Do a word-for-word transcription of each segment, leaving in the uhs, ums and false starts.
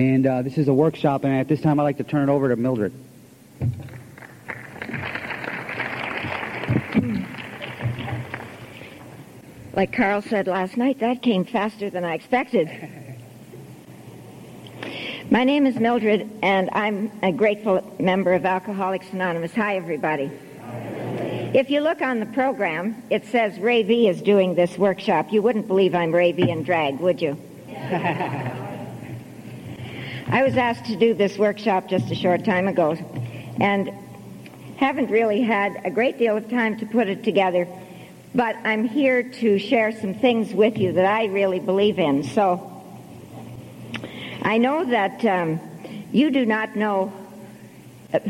And uh, this is a workshop, and at this time I'd like to turn it over to Mildred. Like Carl said last night, that came faster than I expected. My name is Mildred, and I'm a grateful member of Alcoholics Anonymous. Hi, everybody. If you look on the program, it says Ray V is doing this workshop. You wouldn't believe I'm Ray V in drag, would you? I was asked to do this workshop just a short time ago, and haven't really had a great deal of time to put it together, but I'm here to share some things with you that I really believe in. So I know that um, you do not know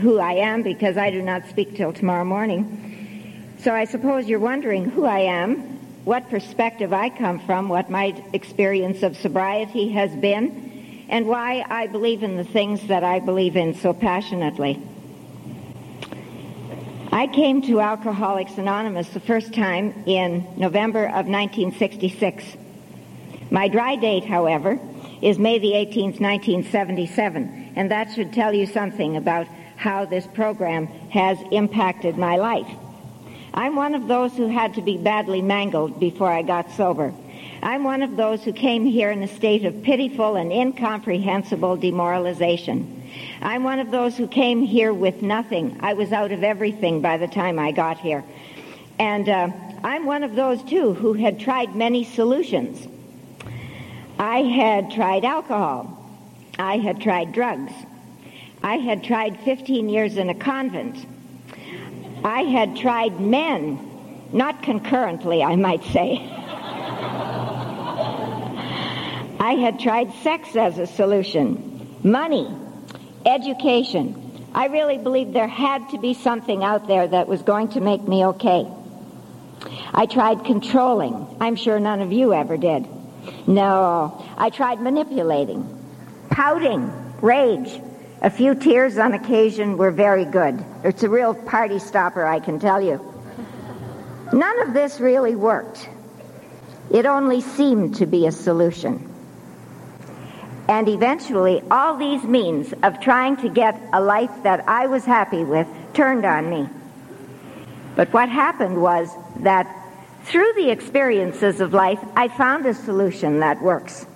who I am because I do not speak till tomorrow morning. So I suppose you're wondering who I am, what perspective I come from, what my experience of sobriety has been, and why I believe in the things that I believe in so passionately. I came to Alcoholics Anonymous the first time in November of nineteen sixty-six. My dry date, however, is May the eighteenth, nineteen seventy-seven, and that should tell you something about how this program has impacted my life. I'm one of those who had to be badly mangled before I got sober. I'm one of those who came here in a state of pitiful and incomprehensible demoralization. I'm one of those who came here with nothing. I was out of everything by the time I got here. And uh, I'm one of those, too, who had tried many solutions. I had tried alcohol. I had tried drugs. I had tried fifteen years in a convent. I had tried men, not concurrently, I might say. I had tried sex as a solution, money, education. I really believed there had to be something out there that was going to make me okay. I tried controlling. I'm sure none of you ever did. No, I tried manipulating, pouting, rage. A few tears on occasion were very good. It's a real party stopper, I can tell you. None of this really worked. It only seemed to be a solution. And eventually, all these means of trying to get a life that I was happy with turned on me. But what happened was that through the experiences of life, I found a solution that works.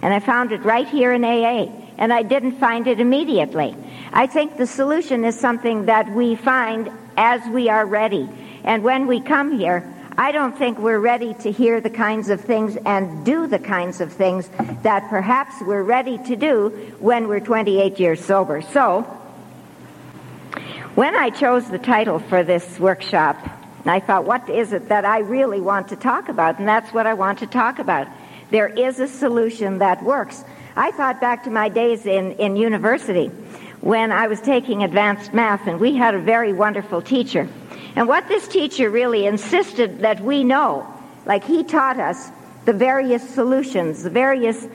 And I found it right here in A A. And I didn't find it immediately. I think the solution is something that we find as we are ready. And when we come here, I don't think we're ready to hear the kinds of things and do the kinds of things that perhaps we're ready to do when we're twenty-eight years sober. So, when I chose the title for this workshop, and I thought, what is it that I really want to talk about? And that's what I want to talk about. There is a solution that works. I thought back to my days in, in university when I was taking advanced math, and we had a very wonderful teacher. And what this teacher really insisted that we know, like he taught us the various solutions, the various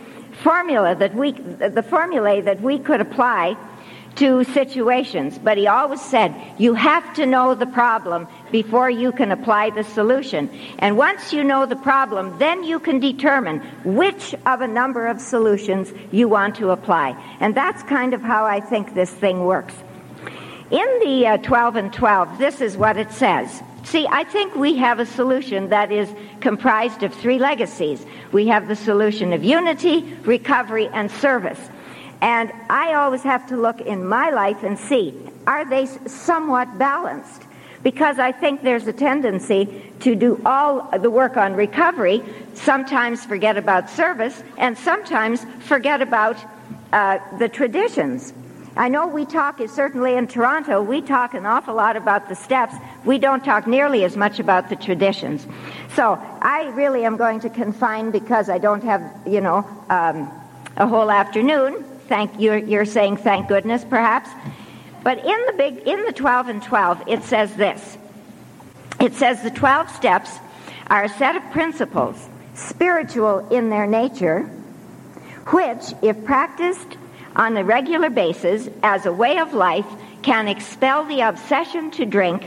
formula that we, the formulae that we could apply to situations, but he always said, you have to know the problem before you can apply the solution. And once you know the problem, then you can determine which of a number of solutions you want to apply. And that's kind of how I think this thing works. In the uh, twelve and twelve, this is what it says. See, I think we have a solution that is comprised of three legacies. We have the solution of unity, recovery, and service. And I always have to look in my life and see, are they somewhat balanced? Because I think there's a tendency to do all the work on recovery, sometimes forget about service, and sometimes forget about uh, the traditions. I know we talk, certainly in Toronto, we talk an awful lot about the steps. We don't talk nearly as much about the traditions. So I really am going to confine because I don't have, you know, um, a whole afternoon. Thank you're, you're saying thank goodness, perhaps. But in the big, in the twelve and twelve, it says this. It says the twelve steps are a set of principles, spiritual in their nature, which, if practiced on a regular basis as a way of life, can expel the obsession to drink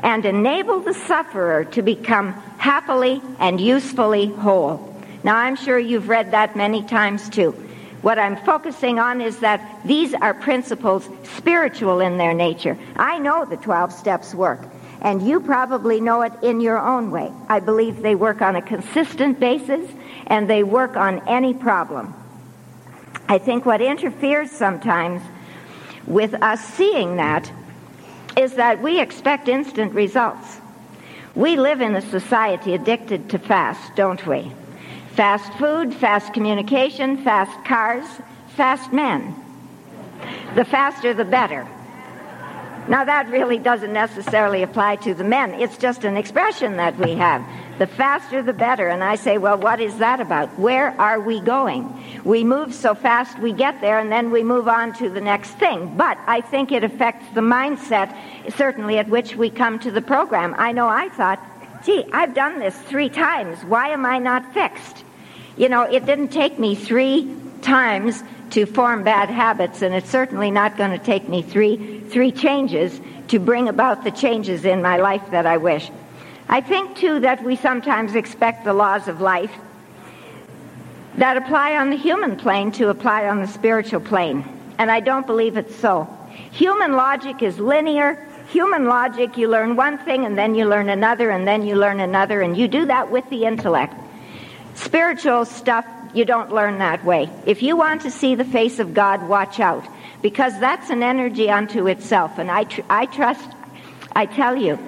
and enable the sufferer to become happily and usefully whole. Now, I'm sure you've read that many times, too. What I'm focusing on is that these are principles spiritual in their nature. I know the twelve steps work, and you probably know it in your own way. I believe they work on a consistent basis, and they work on any problem. I think what interferes sometimes with us seeing that is that we expect instant results. We live in a society addicted to fast, don't we? Fast food, fast communication, fast cars, fast men. The faster the better. Now that really doesn't necessarily apply to the men. It's just an expression that we have. The faster the better. And I say, well, what is that about? Where are we going? We move so fast we get there and then we move on to the next thing. But I think it affects the mindset, certainly at which we come to the program. I know I thought, gee, I've done this three times. Why am I not fixed? You know, it didn't take me three times to form bad habits, and it's certainly not going to take me three three changes to bring about the changes in my life that I wish. I think, too, that we sometimes expect the laws of life that apply on the human plane to apply on the spiritual plane, and I don't believe it's so. Human logic is linear. Human logic, you learn one thing, and then you learn another, and then you learn another, and you do that with the intellect. Spiritual stuff, you don't learn that way. If you want to see the face of God, watch out, because that's an energy unto itself. And I, tr- I trust, I tell you,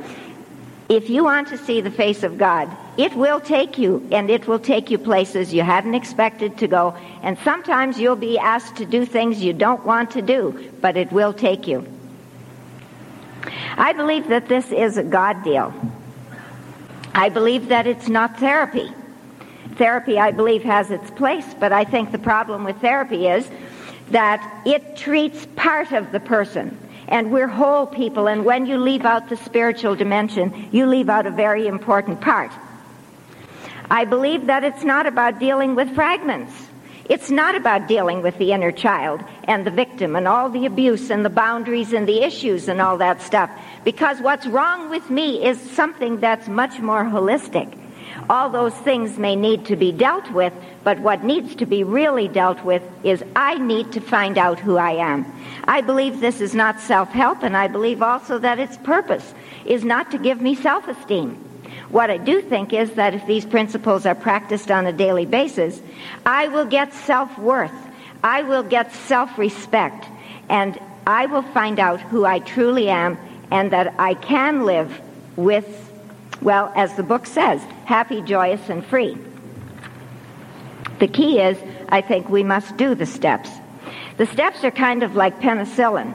if you want to see the face of God, it will take you, and it will take you places you hadn't expected to go. And sometimes you'll be asked to do things you don't want to do, but it will take you. I believe that this is a God deal. I believe that it's not therapy. Therapy, I believe, has its place, but I think the problem with therapy is that it treats part of the person, and we're whole people, and when you leave out the spiritual dimension, you leave out a very important part. I believe that it's not about dealing with fragments. It's not about dealing with the inner child and the victim and all the abuse and the boundaries and the issues and all that stuff, because what's wrong with me is something that's much more holistic. All those things may need to be dealt with, but what needs to be really dealt with is I need to find out who I am. I believe this is not self-help, and I believe also that its purpose is not to give me self-esteem. What I do think is that if these principles are practiced on a daily basis, I will get self-worth, I will get self-respect, and I will find out who I truly am and that I can live with, well, as the book says, happy, joyous, and free. The key is, I think we must do the steps. The steps are kind of like penicillin.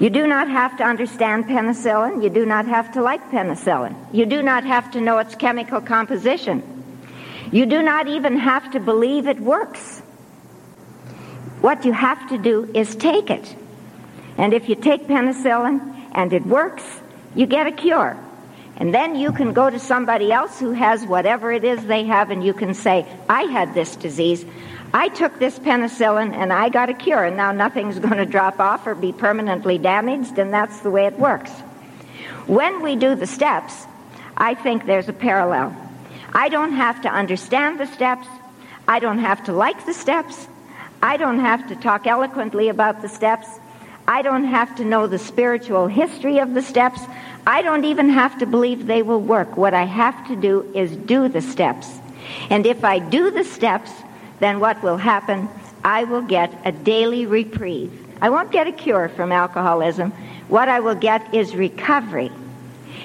You do not have to understand penicillin. You do not have to like penicillin. You do not have to know its chemical composition. You do not even have to believe it works. What you have to do is take it. And if you take penicillin and it works, you get a cure. And then you can go to somebody else who has whatever it is they have, and you can say, I had this disease. I took this penicillin, and I got a cure, and now nothing's going to drop off or be permanently damaged, and that's the way it works. When we do the steps, I think there's a parallel. I don't have to understand the steps. I don't have to like the steps. I don't have to talk eloquently about the steps. I don't have to know the spiritual history of the steps. I don't even have to believe they will work. What I have to do is do the steps. And if I do the steps, then what will happen? I will get a daily reprieve. I won't get a cure from alcoholism. What I will get is recovery.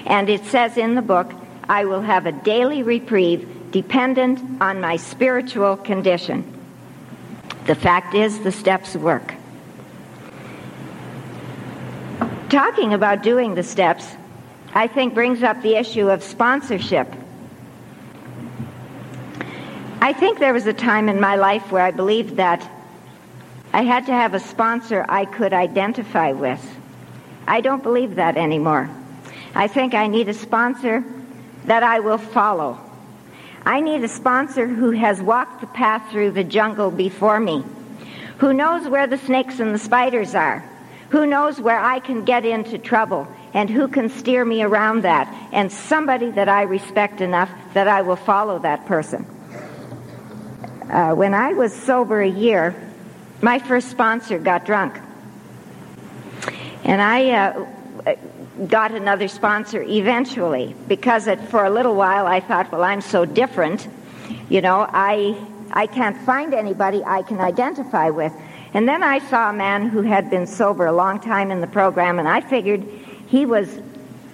And it says in the book, I will have a daily reprieve dependent on my spiritual condition. The fact is, the steps work. Talking about doing the steps, I think, brings up the issue of sponsorship. I think there was a time in my life where I believed that I had to have a sponsor I could identify with. I don't believe that anymore. I think I need a sponsor that I will follow. I need a sponsor who has walked the path through the jungle before me, who knows where the snakes and the spiders are, who knows where I can get into trouble, and who can steer me around that, and somebody that I respect enough that I will follow that person. Uh, when I was sober a year, my first sponsor got drunk. And I uh, got another sponsor eventually, because it, for a little while I thought, well, I'm so different. You know, I I can't find anybody I can identify with. And then I saw a man who had been sober a long time in the program, and I figured he was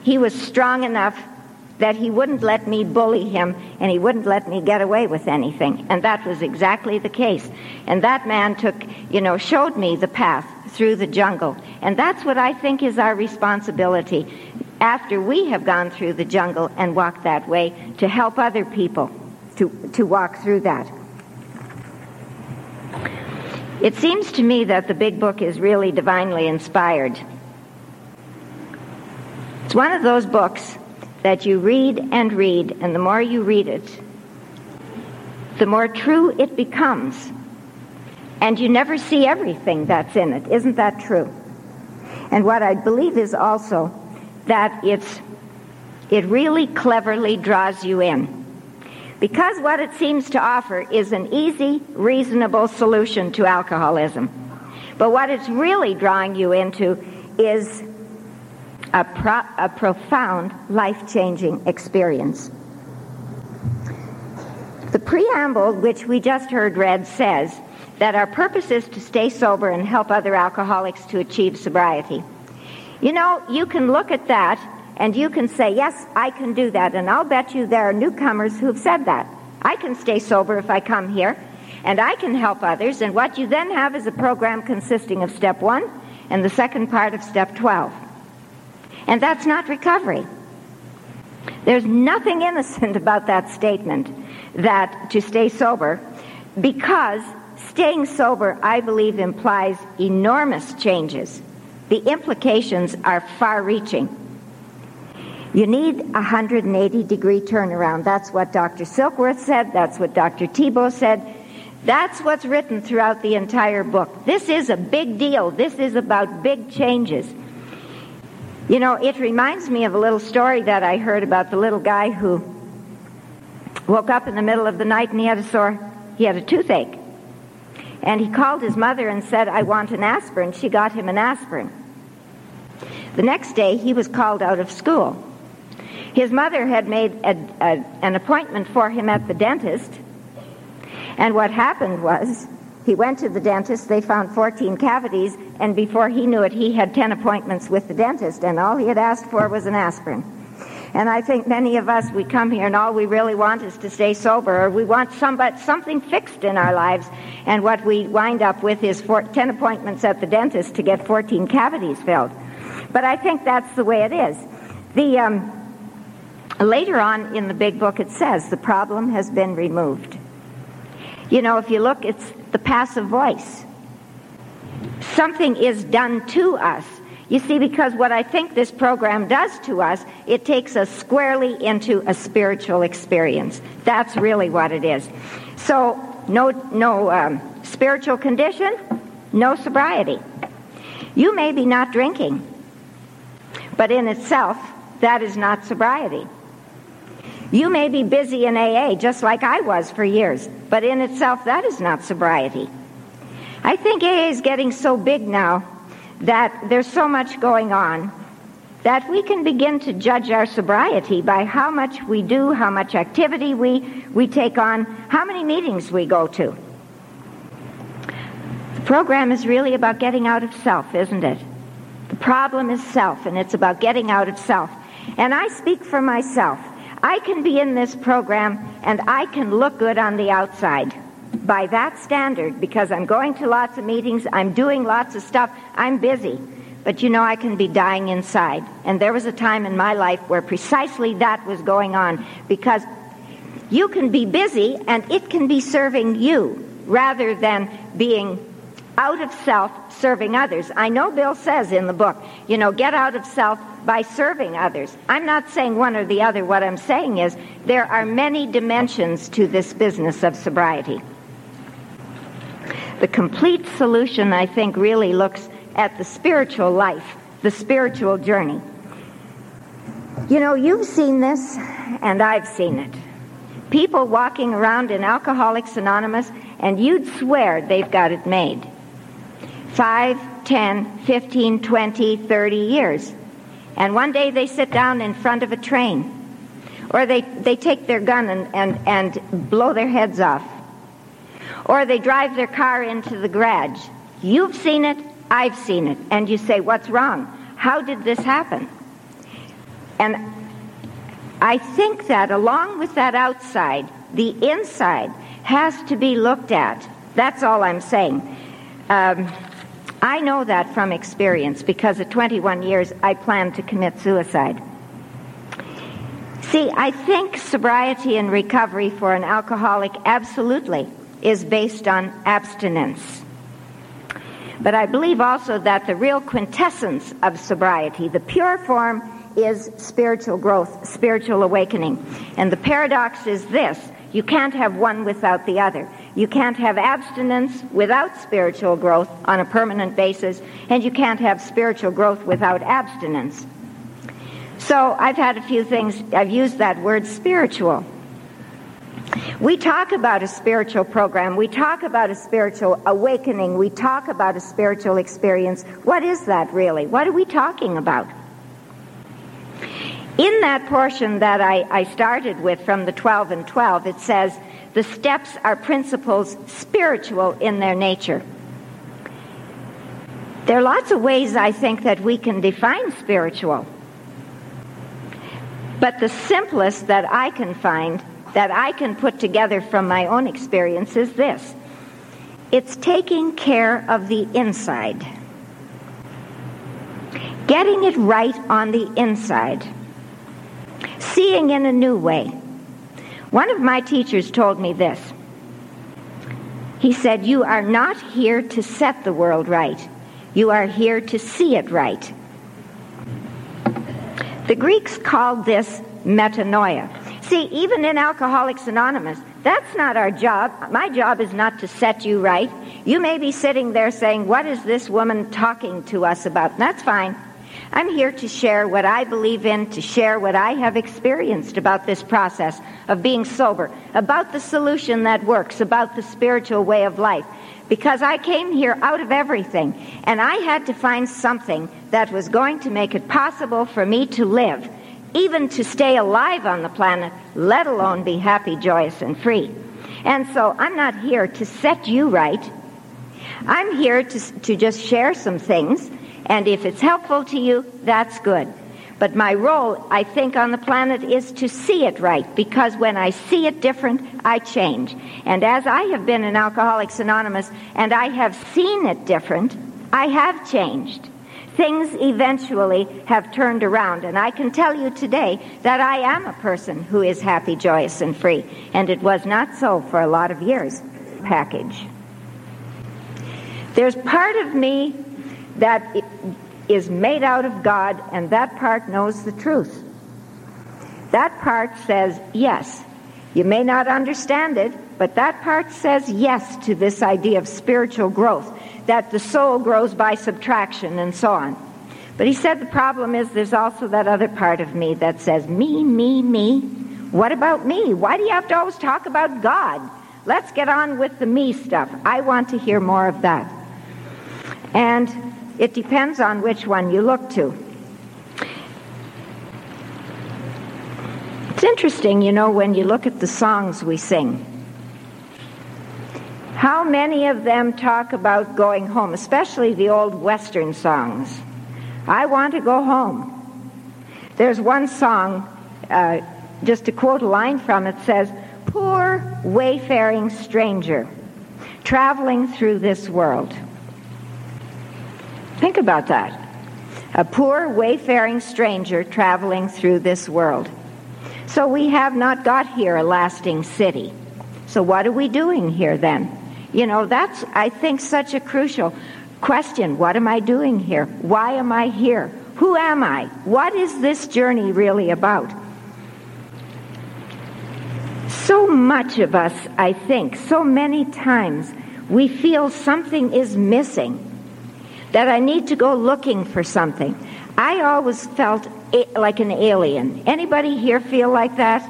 he was strong enough that he wouldn't let me bully him, and he wouldn't let me get away with anything. And that was exactly the case. And that man took, you know, showed me the path through the jungle. And that's what I think is our responsibility after we have gone through the jungle and walked that way, to help other people to, to walk through that. It seems to me that the Big Book is really divinely inspired. It's one of those books that you read and read, and the more you read it, the more true it becomes. And you never see everything that's in it. Isn't that true? And what I believe is also that it's it really cleverly draws you in. Because what it seems to offer is an easy, reasonable solution to alcoholism. But what it's really drawing you into is A, pro- a profound, life-changing experience. The preamble, which we just heard read, says that our purpose is to stay sober and help other alcoholics to achieve sobriety. You know, you can look at that and you can say, yes, I can do that. And I'll bet you there are newcomers who've said that. I can stay sober if I come here, and I can help others. And what you then have is a program consisting of step one and the second part of step twelve. And that's not recovery. There's nothing innocent about that statement, that to stay sober, because staying sober, I believe, implies enormous changes. The implications are far-reaching. You need a one hundred eighty degree turnaround. That's what Doctor Silkworth said. That's what Doctor Thibault said. That's what's written throughout the entire book. This is a big deal. This is about big changes. You know, it reminds me of a little story that I heard about the little guy who woke up in the middle of the night and he had a sore, he had a toothache. And he called his mother and said, I want an aspirin. She got him an aspirin. The next day, he was called out of school. His mother had made a, a, an appointment for him at the dentist. And what happened was, he went to the dentist, they found fourteen cavities, and before he knew it, he had ten appointments with the dentist, and all he had asked for was an aspirin. And I think many of us, we come here, and all we really want is to stay sober, or we want somebody, something fixed in our lives, and what we wind up with is four, ten appointments at the dentist to get fourteen cavities filled. But I think that's the way it is. The um, later on in the Big Book, it says, the problem has been removed. You know, if you look, it's the passive voice. Something is done to us. You see, because what I think this program does to us, it takes us squarely into a spiritual experience. That's really what it is. So, no, no um, spiritual condition, no sobriety. You may be not drinking, but in itself, that is not sobriety. You may be busy in A A, just like I was for years, but in itself, that is not sobriety. I think A A is getting so big now that there's so much going on that we can begin to judge our sobriety by how much we do, how much activity we, we take on, how many meetings we go to. The program is really about getting out of self, isn't it? The problem is self, and it's about getting out of self. And I speak for myself. I can be in this program and I can look good on the outside by that standard, because I'm going to lots of meetings, I'm doing lots of stuff, I'm busy. But you know, I can be dying inside. And there was a time in my life where precisely that was going on, because you can be busy and it can be serving you rather than being out of self, serving others. I know Bill says in the book, you know, get out of self by serving others. I'm not saying one or the other. What I'm saying is there are many dimensions to this business of sobriety. The complete solution, I think, really looks at the spiritual life, the spiritual journey. You know, you've seen this, and I've seen it. people walking around in Alcoholics Anonymous, and you'd swear they've got it made. five, ten, fifteen, twenty, thirty years. And one day they sit down in front of a train. Or they, they take their gun and, and, and blow their heads off. Or they drive their car into the garage. You've seen it, I've seen it. And you say, what's wrong? How did this happen? And I think that along with that outside, the inside has to be looked at. That's all I'm saying. Um, I know that from experience, because at twenty-one years I planned to commit suicide. See, I think sobriety and recovery for an alcoholic absolutely is based on abstinence. But I believe also that the real quintessence of sobriety, the pure form, is spiritual growth, spiritual awakening. And the paradox is this: you can't have one without the other. You can't have abstinence without spiritual growth on a permanent basis, and you can't have spiritual growth without abstinence. So I've had a few things, I've used that word spiritual. We talk about a spiritual program, we talk about a spiritual awakening, we talk about a spiritual experience. What is that really? What are we talking about? In that portion that I, I started with from the twelve and twelve, it says, the steps are principles spiritual in their nature. There are lots of ways, I think, that we can define spiritual. But the simplest that I can find, that I can put together from my own experience, is this. It's taking care of the inside. Getting it right on the inside. Seeing in a new way. One of my teachers told me this. He said, you are not here to set the world right. You are here to see it right. The Greeks called this metanoia. See, even in Alcoholics Anonymous, that's not our job. My job is not to set you right. You may be sitting there saying, what is this woman talking to us about? And that's fine. I'm here to share what I believe in, to share what I have experienced about this process of being sober, about the solution that works, about the spiritual way of life. Because I came here out of everything, and I had to find something that was going to make it possible for me to live, even to stay alive on the planet, let alone be happy, joyous, and free. And so I'm not here to set you right. I'm here to, to just share some things, and if it's helpful to you, that's good. But my role, I think, on the planet is to see it right, because when I see it different, I change. And as I have been in Alcoholics Anonymous, and I have seen it different, I have changed. Things eventually have turned around, and I can tell you today that I am a person who is happy, joyous, and free. And it was not so for a lot of years. Package. There's part of me that is made out of God, and that part knows the truth. That part says yes. You may not understand it, but that part says yes to this idea of spiritual growth, that the soul grows by subtraction and so on. But he said the problem is there's also that other part of me that says, me, me, me. What about me? Why do you have to always talk about God? Let's get on with the me stuff. I want to hear more of that. And it depends on which one you look to. It's interesting, you know, when you look at the songs we sing. How many of them talk about going home, especially the old Western songs. I want to go home. There's one song, uh, just to quote a line from it, says, poor wayfaring stranger, traveling through this world. Think about that. A poor wayfaring stranger traveling through this world. So we have not got here a lasting city. So what are we doing here then? You know, that's, I think, such a crucial question. What am I doing here? Why am I here? Who am I? What is this journey really about? So much of us, I think, so many times, we feel something is missing, that I need to go looking for something. I always felt a- like an alien. Anybody here feel like that?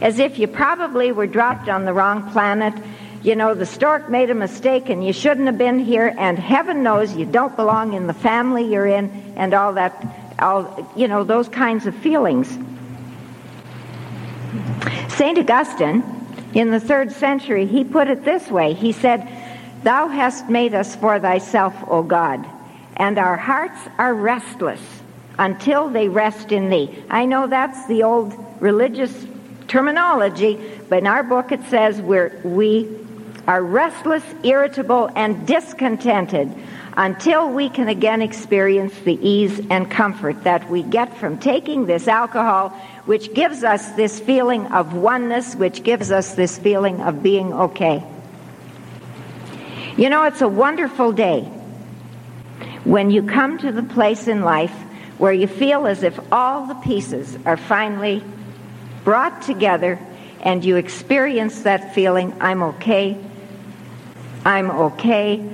as if you probably were dropped on the wrong planet. You know, the stork made a mistake and you shouldn't have been here, and heaven knows you don't belong in the family you're in, and all that, all, you know, those kinds of feelings. Saint Augustine, in the third century, he put it this way. He said, "Thou hast made us for thyself, O God, and our hearts are restless until they rest in thee." I know that's the old religious terminology, but in our book it says we're, we are restless, irritable, and discontented until we can again experience the ease and comfort that we get from taking this alcohol, which gives us this feeling of oneness, which gives us this feeling of being okay. You know, it's a wonderful day when you come to the place in life where you feel as if all the pieces are finally brought together, and you experience that feeling, I'm okay, I'm okay,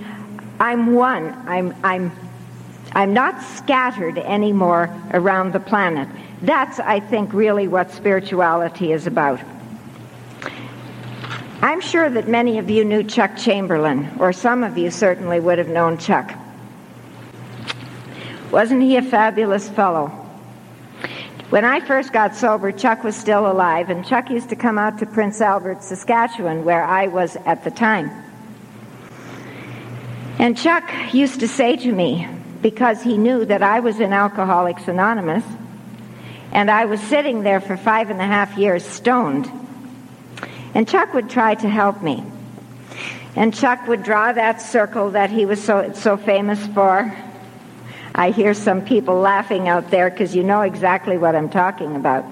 I'm one, I'm I'm I'm not scattered anymore around the planet. That's, I think, really what spirituality is about. I'm sure that many of you knew Chuck Chamberlain, or some of you certainly would have known Chuck. Wasn't he a fabulous fellow? When I first got sober, Chuck was still alive, and Chuck used to come out to Prince Albert, Saskatchewan, where I was at the time. And Chuck used to say to me, because he knew that I was in Alcoholics Anonymous, and I was sitting there for five and a half years stoned, and Chuck would try to help me. And Chuck would draw that circle that he was so, so famous for. I hear some people laughing out there because you know exactly what I'm talking about.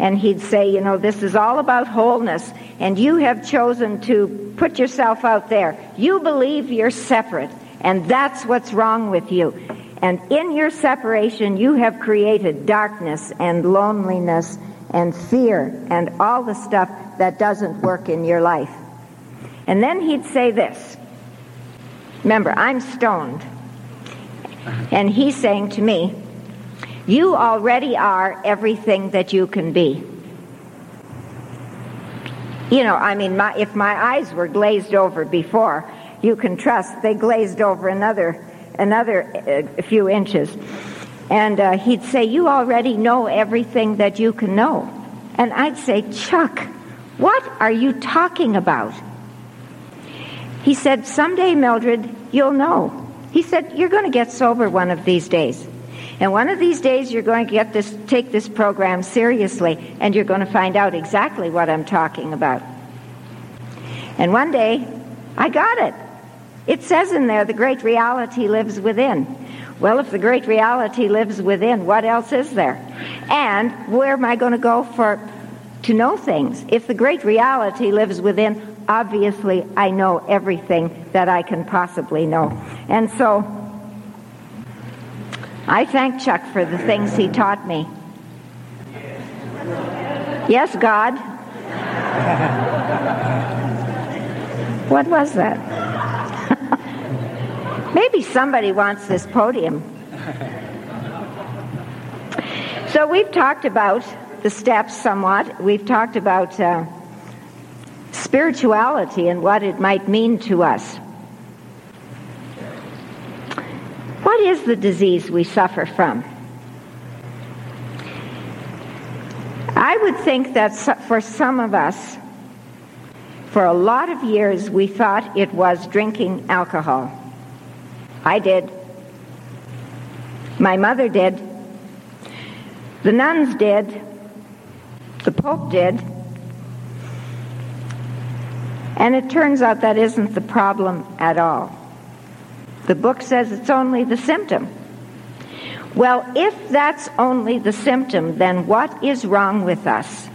And he'd say, you know, this is all about wholeness, and you have chosen to put yourself out there. You believe you're separate, and that's what's wrong with you. And in your separation, you have created darkness and loneliness and fear and all the stuff that doesn't work in your life. And then he'd say this. Remember, I'm stoned. And he's saying to me, you already are everything that you can be. You know, I mean, my, if my eyes were glazed over before, you can trust they glazed over another another uh, few inches. And uh, he'd say, you already know everything that you can know. And I'd say, Chuck, what are you talking about? He said, someday, Mildred, you'll know. He said, you're going to get sober one of these days. And one of these days you're going to get this, take this program seriously, and you're going to find out exactly what I'm talking about. And one day, I got it. It says in there, the great reality lives within. Well, if the great reality lives within, what else is there? And where am I going to go for to know things? If the great reality lives within, obviously, I know everything that I can possibly know. And so, I thank Chuck for the things he taught me. Yes, God. What was that? Maybe somebody wants this podium. So we've talked about the steps somewhat. We've talked about Uh, spirituality and what it might mean to us. What is the disease we suffer from? I would think that for some of us, for a lot of years, we thought it was drinking alcohol. I did. My mother did. The nuns did. The Pope did. And it turns out that isn't the problem at all. The book says it's only the symptom. Well, if that's only the symptom, then what is wrong with us?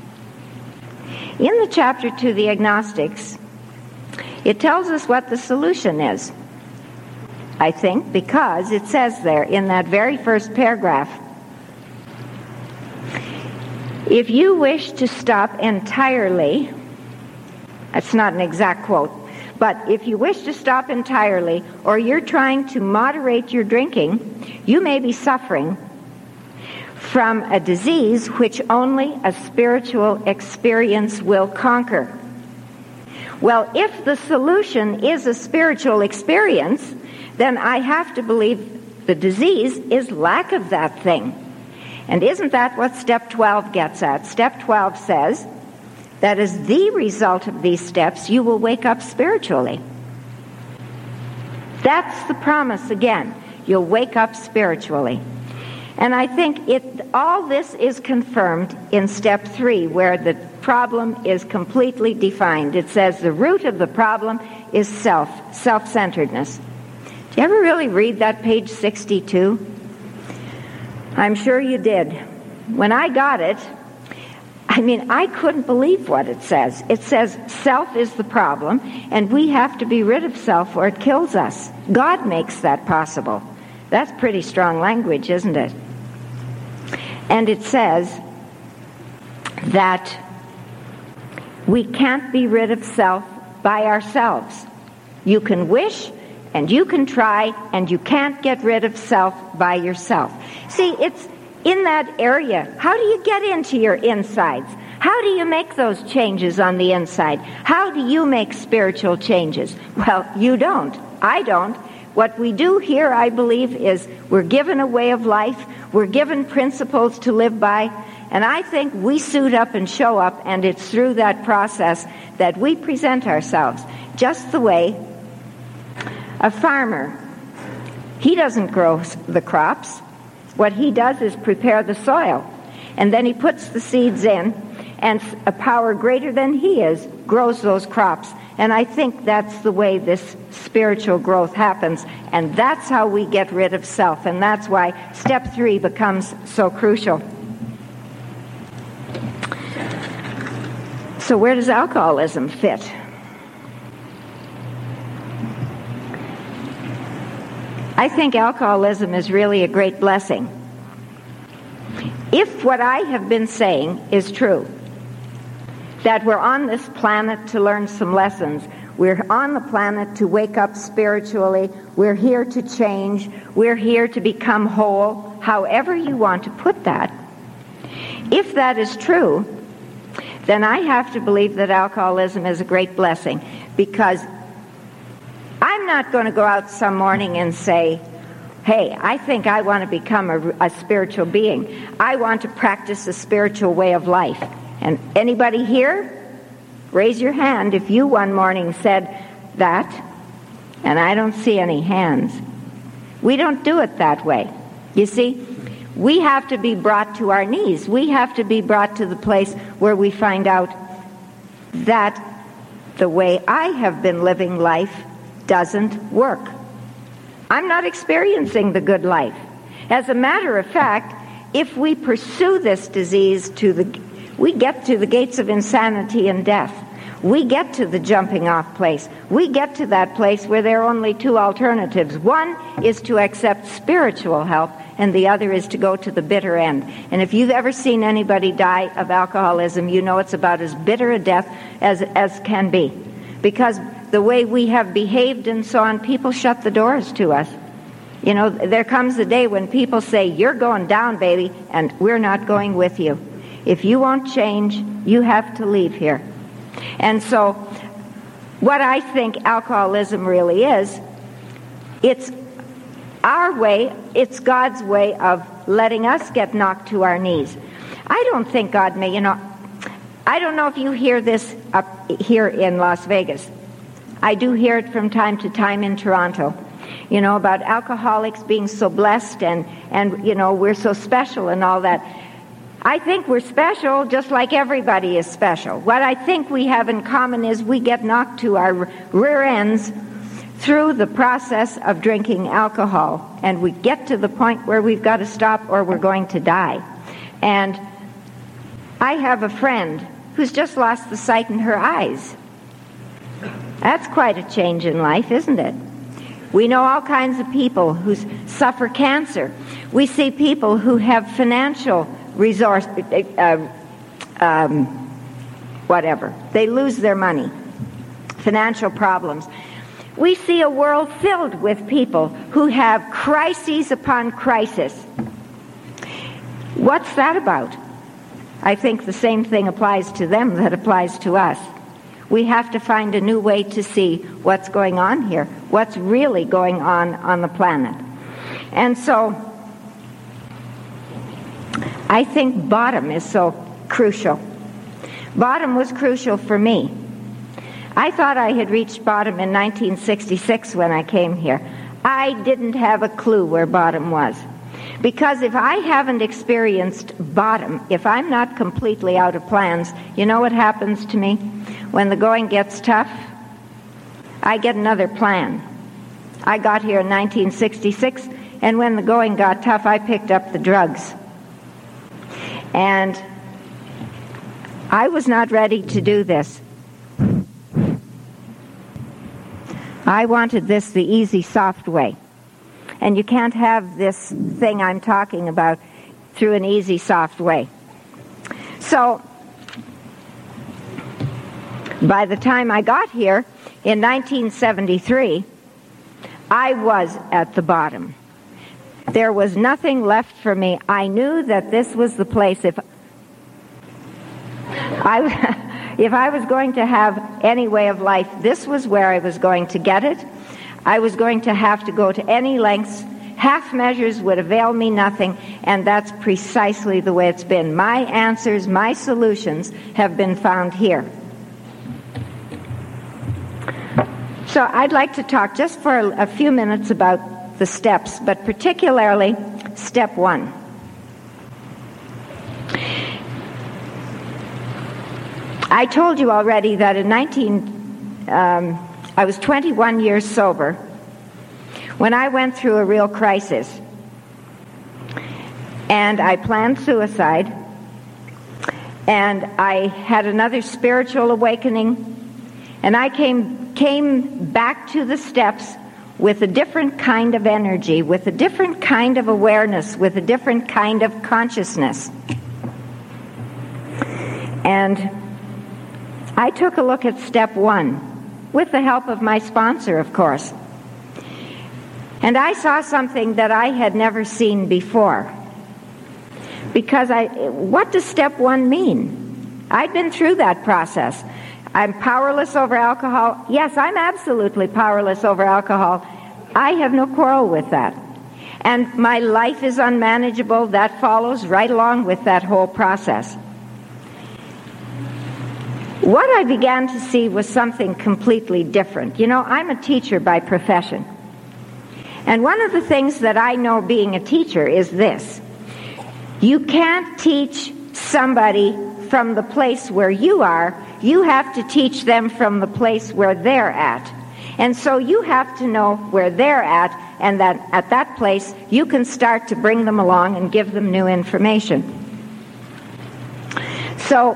In the chapter to the agnostics, it tells us what the solution is, I think, because it says there in that very first paragraph, if you wish to stop entirely, that's not an exact quote, but if you wish to stop entirely or you're trying to moderate your drinking, you may be suffering from a disease which only a spiritual experience will conquer. Well, if the solution is a spiritual experience, then I have to believe the disease is lack of that thing. And isn't that what step twelve gets at? Step twelve says that as the result of these steps, you will wake up spiritually. That's the promise again. You'll wake up spiritually. And I think it, all this is confirmed in step three, where the problem is completely defined. It says the root of the problem is self, self-centeredness. Did you ever really read that page sixty-two? I'm sure you did. When I got it, I mean, I couldn't believe what it says. It says self is the problem, and we have to be rid of self or it kills us. God makes that possible. That's pretty strong language, isn't it? And it says that we can't be rid of self by ourselves. You can wish, and you can try, and you can't get rid of self by yourself. See, it's in that area. How do you get into your insides? How do you make those changes on the inside? How do you make spiritual changes? Well, you don't. I don't. What we do here, I believe, is we're given a way of life. We're given principles to live by. And I think we suit up and show up, and it's through that process that we present ourselves. Just the way a farmer, he doesn't grow the crops. What he does is prepare the soil, and then he puts the seeds in, and a power greater than he is grows those crops. And I think that's the way this spiritual growth happens, and that's how we get rid of self, and that's why step three becomes so crucial. So where does alcoholism fit? I think alcoholism is really a great blessing. If what I have been saying is true, that we're on this planet to learn some lessons, we're on the planet to wake up spiritually, we're here to change, we're here to become whole, however you want to put that. If that is true, then I have to believe that alcoholism is a great blessing, because I'm not going to go out some morning and say, hey, I think I want to become a, a spiritual being. I want to practice a spiritual way of life. And anybody here? Raise your hand if you one morning said that. And I don't see any hands. We don't do it that way. You see, we have to be brought to our knees. We have to be brought to the place where we find out that the way I have been living life doesn't work. I'm not experiencing the good life. As a matter of fact, if we pursue this disease to the, we get to the gates of insanity and death. We get to the jumping off place. We get to that place where there are only two alternatives. One is to accept spiritual help, and the other is to go to the bitter end. And if you've ever seen anybody die of alcoholism, you know it's about as bitter a death as, as can be. Because the way we have behaved and so on, people shut the doors to us. You know, there comes a day when people say, you're going down, baby, and we're not going with you. If you won't change, you have to leave here. And so, what I think alcoholism really is, it's our way, it's God's way of letting us get knocked to our knees. I don't think God may, you know, I don't know if you hear this up here in Las Vegas. I do hear it from time to time in Toronto, you know, about alcoholics being so blessed and, and you know, we're so special and all that. I think we're special just like everybody is special. What I think we have in common is we get knocked to our rear ends through the process of drinking alcohol, and we get to the point where we've got to stop or we're going to die. And I have a friend who's just lost the sight in her eyes. That's quite a change in life, isn't it? We know all kinds of people who suffer cancer. We see people who have financial resource, uh, um, whatever. They lose their money, financial problems. We see a world filled with people who have crises upon crisis. What's that about? I think the same thing applies to them that applies to us. We have to find a new way to see what's going on here, what's really going on on the planet. And so I think bottom is so crucial. Bottom was crucial for me. I thought I had reached bottom in nineteen sixty-six when I came here. I didn't have a clue where bottom was. Because if I haven't experienced bottom, if I'm not completely out of plans, you know what happens to me? When the going gets tough, I get another plan. I got here in nineteen sixty-six, and when the going got tough, I picked up the drugs. And I was not ready to do this. I wanted this the easy, soft way. And you can't have this thing I'm talking about through an easy, soft way. So, by the time I got here in nineteen seventy-three, I was at the bottom. There was nothing left for me. I knew that this was the place. If I, if I was going to have any way of life, this was where I was going to get it. I was going to have to go to any lengths. Half measures would avail me nothing, and that's precisely the way it's been. My answers, my solutions have been found here. So I'd like to talk just for a few minutes about the steps, but particularly step one. I told you already that in nineteen... Um, I was twenty-one years sober when I went through a real crisis, and I planned suicide, and I had another spiritual awakening, and I came came back to the steps with a different kind of energy, with a different kind of awareness, with a different kind of consciousness. And I took a look at step one, with the help of my sponsor, of course. And I saw something that I had never seen before. Because I, what does step one mean? I'd been through that process. I'm powerless over alcohol. Yes, I'm absolutely powerless over alcohol. I have no quarrel with that. And my life is unmanageable. That follows right along with that whole process. What I began to see was something completely different. You know, I'm a teacher by profession. And one of the things that I know being a teacher is this. You can't teach somebody from the place where you are. You have to teach them from the place where they're at. And so you have to know where they're at, and that at that place you can start to bring them along and give them new information. So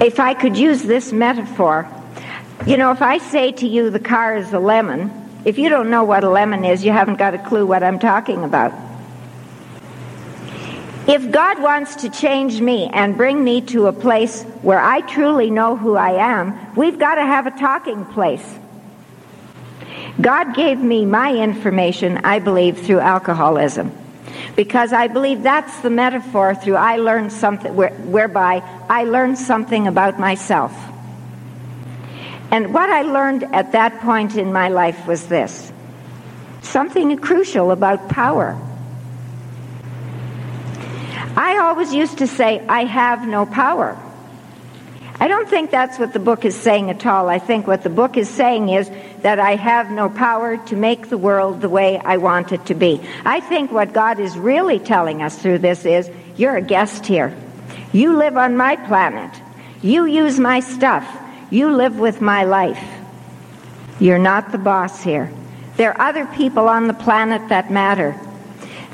if I could use this metaphor, you know, if I say to you the car is a lemon, if you don't know what a lemon is, you haven't got a clue what I'm talking about. If God wants to change me and bring me to a place where I truly know who I am, we've got to have a talking place. God gave me my information, I believe, through alcoholism. Because I believe that's the metaphor through I learned something, where, whereby I learned something about myself. And what I learned at that point in my life was this. Something crucial about power. I always used to say, I have no power. I don't think that's what the book is saying at all. I think what the book is saying is that I have no power to make the world the way I want it to be. I think what God is really telling us through this is, you're a guest here. You live on my planet. You use my stuff. You live with my life. You're not the boss here. There are other people on the planet that matter.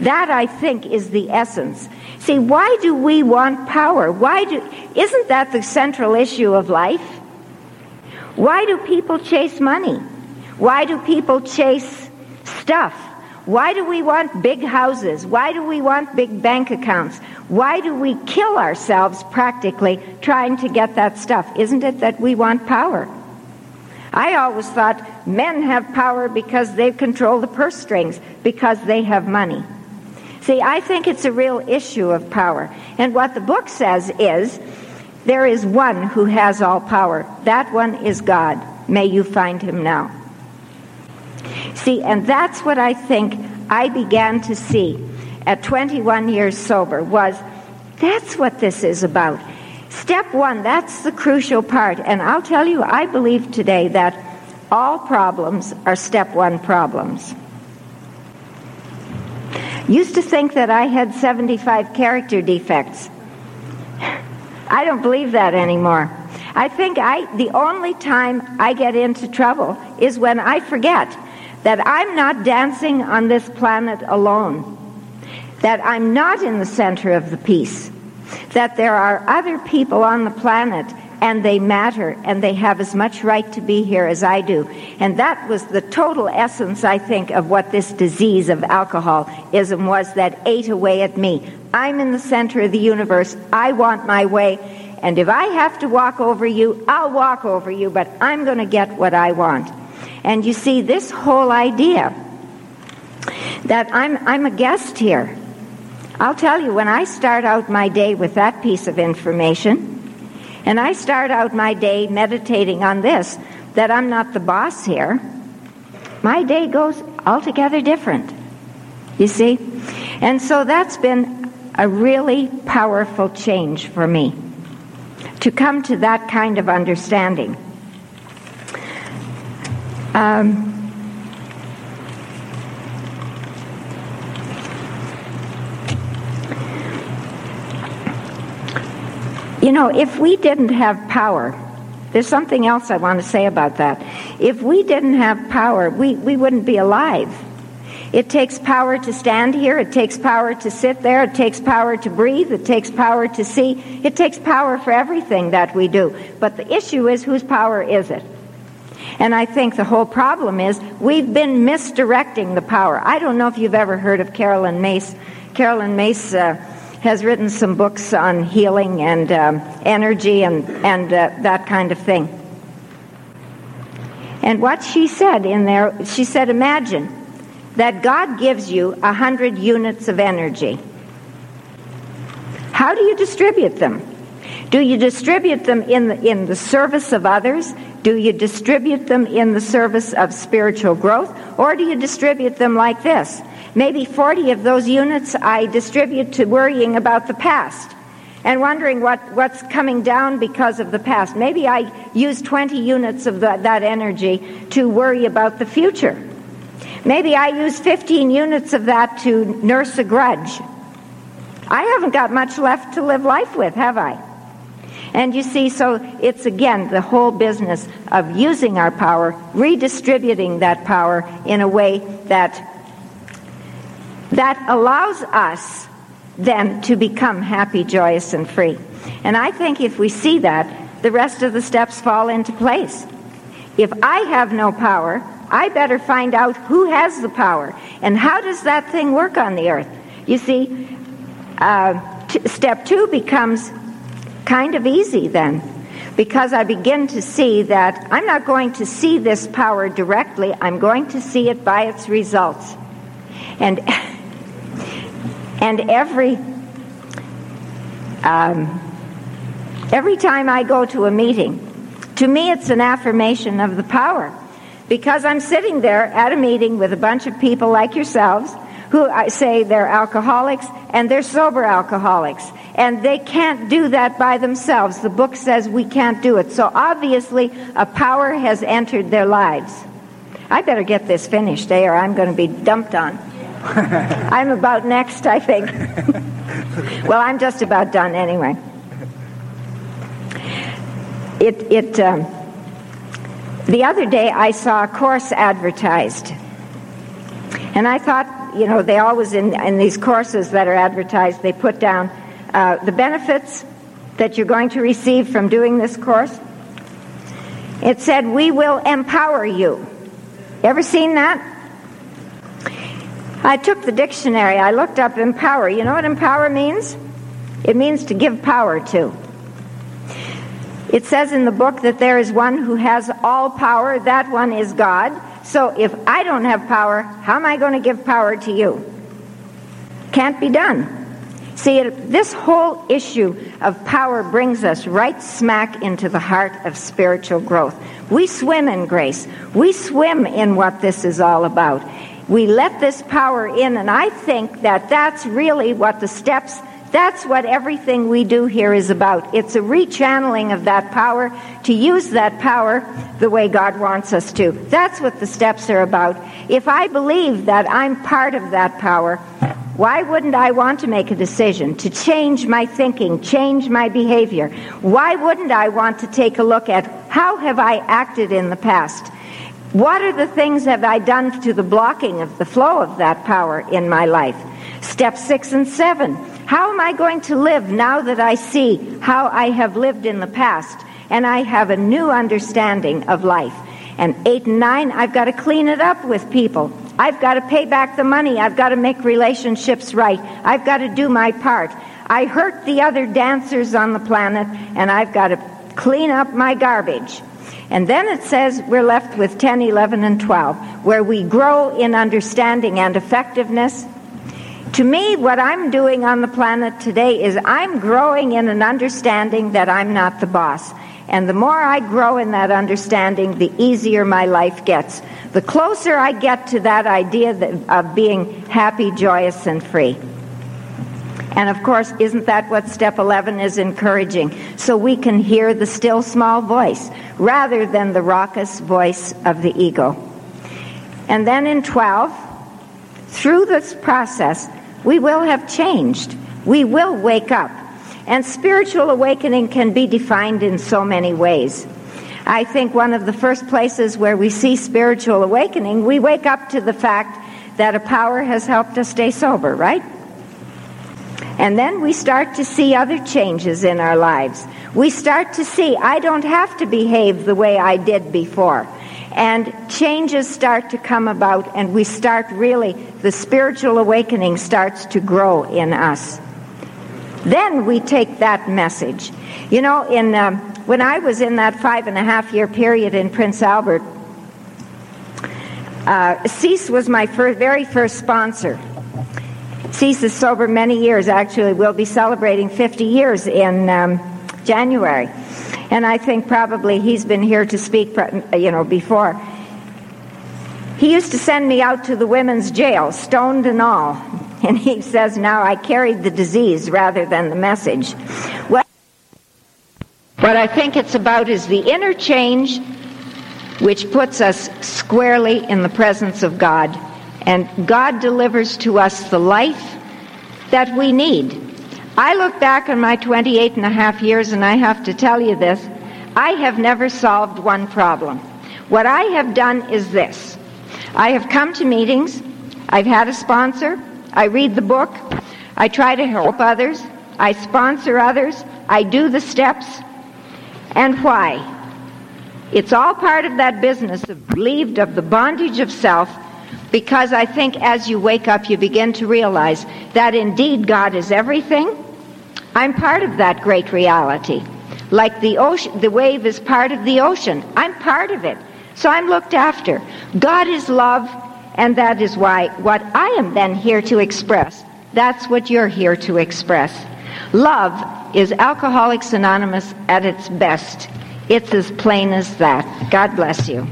That, I think, is the essence. See, why do we want power? Why do, isn't that the central issue of life? Why do people chase money? Why do people chase stuff? Why do we want big houses? Why do we want big bank accounts? Why do we kill ourselves practically trying to get that stuff? Isn't it that we want power? I always thought men have power because they control the purse strings, because they have money. See, I think it's a real issue of power. And what the book says is, there is one who has all power. That one is God. May you find him now. See, and that's what I think I began to see at twenty-one years sober, was that's what this is about. Step one, that's the crucial part. And I'll tell you, I believe today that all problems are step one problems. Used to think that I had seventy-five character defects. I don't believe that anymore. I think I the only time I get into trouble is when I forget that I'm not dancing on this planet alone, that I'm not in the center of the piece, that there are other people on the planet and they matter and they have as much right to be here as I do. And that was the total essence, I think, of what this disease of alcoholism was that ate away at me. I'm in the center of the universe. I want my way. And if I have to walk over you, I'll walk over you, but I'm going to get what I want. And you see, this whole idea that I'm, I'm a guest here. I'll tell you, when I start out my day with that piece of information, and I start out my day meditating on this, that I'm not the boss here, my day goes altogether different. You see? And so that's been a really powerful change for me, to come to that kind of understanding. Um, You know, if we didn't have power, there's something else I want to say about that. If we didn't have power, we, we wouldn't be alive. It takes power to stand here. It takes power to sit there. It takes power to breathe. It takes power to see. It takes power for everything that we do. But the issue is, whose power is it? And I think the whole problem is we've been misdirecting the power. I don't know if you've ever heard of Carolyn Mace. Carolyn Mace... Uh, has written some books on healing and um, energy and, and uh, that kind of thing. And what she said in there, she said, imagine that God gives you a hundred units of energy. How do you distribute them? Do you distribute them in the, in the service of others? Do you distribute them in the service of spiritual growth? Or do you distribute them like this? Maybe forty of those units I distribute to worrying about the past and wondering what, what's coming down because of the past. Maybe I use twenty units of the, that energy to worry about the future. Maybe I use fifteen units of that to nurse a grudge. I haven't got much left to live life with, have I? And you see, so it's again the whole business of using our power, redistributing that power in a way that... that allows us then to become happy, joyous, and free. And I think if we see that, the rest of the steps fall into place. If I have no power, I better find out who has the power and how does that thing work on the earth. You see, uh, t- step two becomes kind of easy then, because I begin to see that I'm not going to see this power directly, I'm going to see it by its results. And and every um, every time I go to a meeting, to me it's an affirmation of the power, because I'm sitting there at a meeting with a bunch of people like yourselves who say they're alcoholics, and they're sober alcoholics, and they can't do that by themselves. The book says we can't do it. So obviously a power has entered their lives. I better get this finished, eh, or I'm going to be dumped on. I'm about next, I think. Well, I'm just about done anyway. It, it. Um, the other day I saw a course advertised. And I thought, you know, they always, in, in these courses that are advertised, they put down uh, the benefits that you're going to receive from doing this course. It said, we will empower you. Ever seen that? I took the dictionary. I looked up empower. You know what empower means? It means to give power to. It says in the book that there is one who has all power. That one is God. So if I don't have power, how am I going to give power to you? Can't be done. See, it, this whole issue of power brings us right smack into the heart of spiritual growth. We swim in grace. We swim in what this is all about. We let this power in, and I think that that's really what the steps, that's what everything we do here is about. It's a rechanneling of that power, to use that power the way God wants us to. That's what the steps are about. If I believe that I'm part of that power, why wouldn't I want to make a decision to change my thinking, change my behavior? Why wouldn't I want to take a look at how have I acted in the past? What are the things have I done to the blocking of the flow of that power in my life? Step six and seven. How am I going to live now that I see how I have lived in the past and I have a new understanding of life? And eight and nine, I've got to clean it up with people. I've got to pay back the money. I've got to make relationships right. I've got to do my part. I hurt the other dancers on the planet, and I've got to clean up my garbage. And then it says we're left with ten, eleven, and twelve, where we grow in understanding and effectiveness. To me, what I'm doing on the planet today is I'm growing in an understanding that I'm not the boss. And the more I grow in that understanding, the easier my life gets. The closer I get to that idea of being happy, joyous, and free. And of course, isn't that what step eleven is encouraging? So we can hear the still small voice rather than the raucous voice of the ego. And then in twelve, through this process, we will have changed. We will wake up. And spiritual awakening can be defined in so many ways. I think one of the first places where we see spiritual awakening, we wake up to the fact that a power has helped us stay sober, right? And then we start to see other changes in our lives. We start to see, I don't have to behave the way I did before. And changes start to come about, and we start really, the spiritual awakening starts to grow in us. Then we take that message. You know, in um, when I was in that five and a half year period in Prince Albert, uh, Cease was my first, very first sponsor. Cease is sober many years, actually. We'll be celebrating fifty years in um, January. And I think probably he's been here to speak, you know, before. He used to send me out to the women's jail, stoned and all. And he says, now I carried the disease rather than the message. Well, what I think it's about is the inner change, which puts us squarely in the presence of God. And God delivers to us the life that we need. I look back on my twenty-eight and a half years, and I have to tell you this, I have never solved one problem. What I have done is this. I have come to meetings, I've had a sponsor, I read the book, I try to help others, I sponsor others, I do the steps. And why? It's all part of that business of relieved of the bondage of self, because I think as you wake up you begin to realize that indeed God is everything. I'm part of that great reality. Like the ocean, the wave is part of the ocean. I'm part of it. So I'm looked after. God is love. And that is why what I am then here to express, that's what you're here to express. Love is Alcoholics Anonymous at its best. It's as plain as that. God bless you.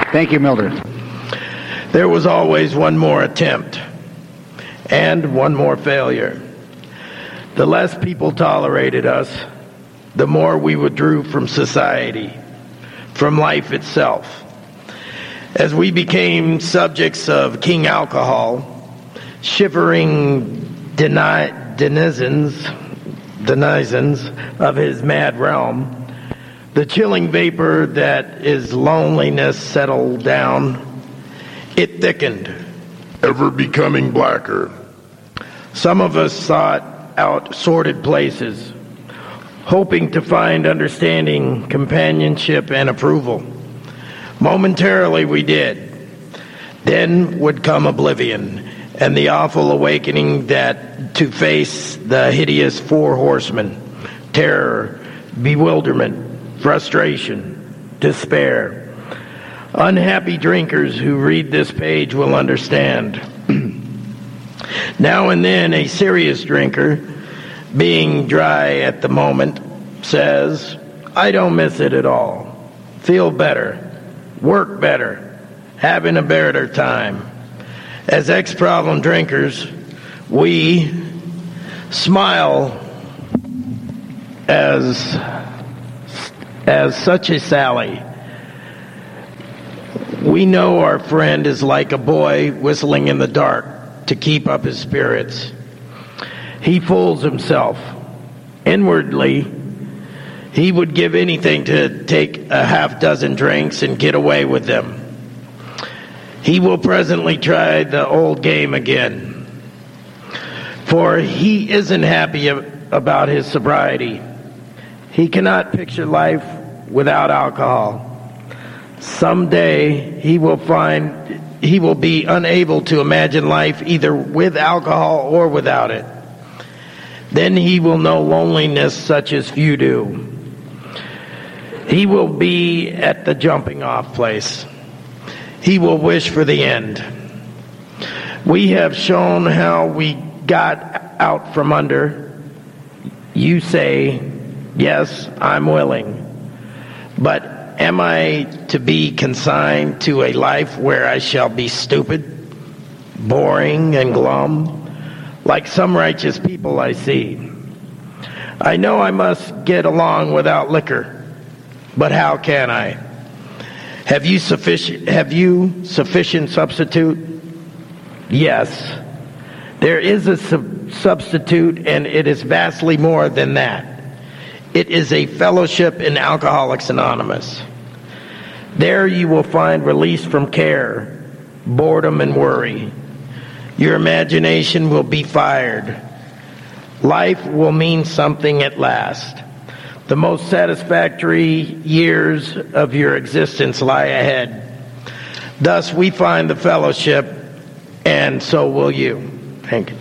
Thank you. Thank you. Thank you, Mildred. There was always one more attempt. And one more failure. The less people tolerated us, the more we withdrew from society, from life itself. As we became subjects of King Alcohol, shivering deni- denizens, denizens of his mad realm, the chilling vapor that is loneliness settled down, it thickened, ever becoming blacker. Some of us sought out sordid places, hoping to find understanding, companionship, and approval. Momentarily we did. Then would come oblivion and the awful awakening that to face the hideous four horsemen, terror, bewilderment, frustration, despair. Unhappy drinkers who read this page will understand. Now and then a serious drinker, being dry at the moment, says, I don't miss it at all. Feel better, work better, having a better time. As ex-problem drinkers, we smile as, as such a sally. We know our friend is like a boy whistling in the dark to keep up his spirits. He fools himself. Inwardly, he would give anything to take a half dozen drinks and get away with them. He will presently try the old game again, for he isn't happy about his sobriety. He cannot picture life without alcohol. Someday he will find he will be unable to imagine life either with alcohol or without it. Then he will know loneliness such as few do. He will be at the jumping off place. He will wish for the end. We have shown how we got out from under. You say, yes, I'm willing. But am I to be consigned to a life where I shall be stupid, boring, and glum, like some righteous people I see? I know I must get along without liquor, but how can I? Have you sufficient, have you sufficient substitute? Yes, there is a sub- substitute, and it is vastly more than that. It is a fellowship in Alcoholics Anonymous. There you will find release from care, boredom, and worry. Your imagination will be fired. Life will mean something at last. The most satisfactory years of your existence lie ahead. Thus we find the fellowship, and so will you. Thank you.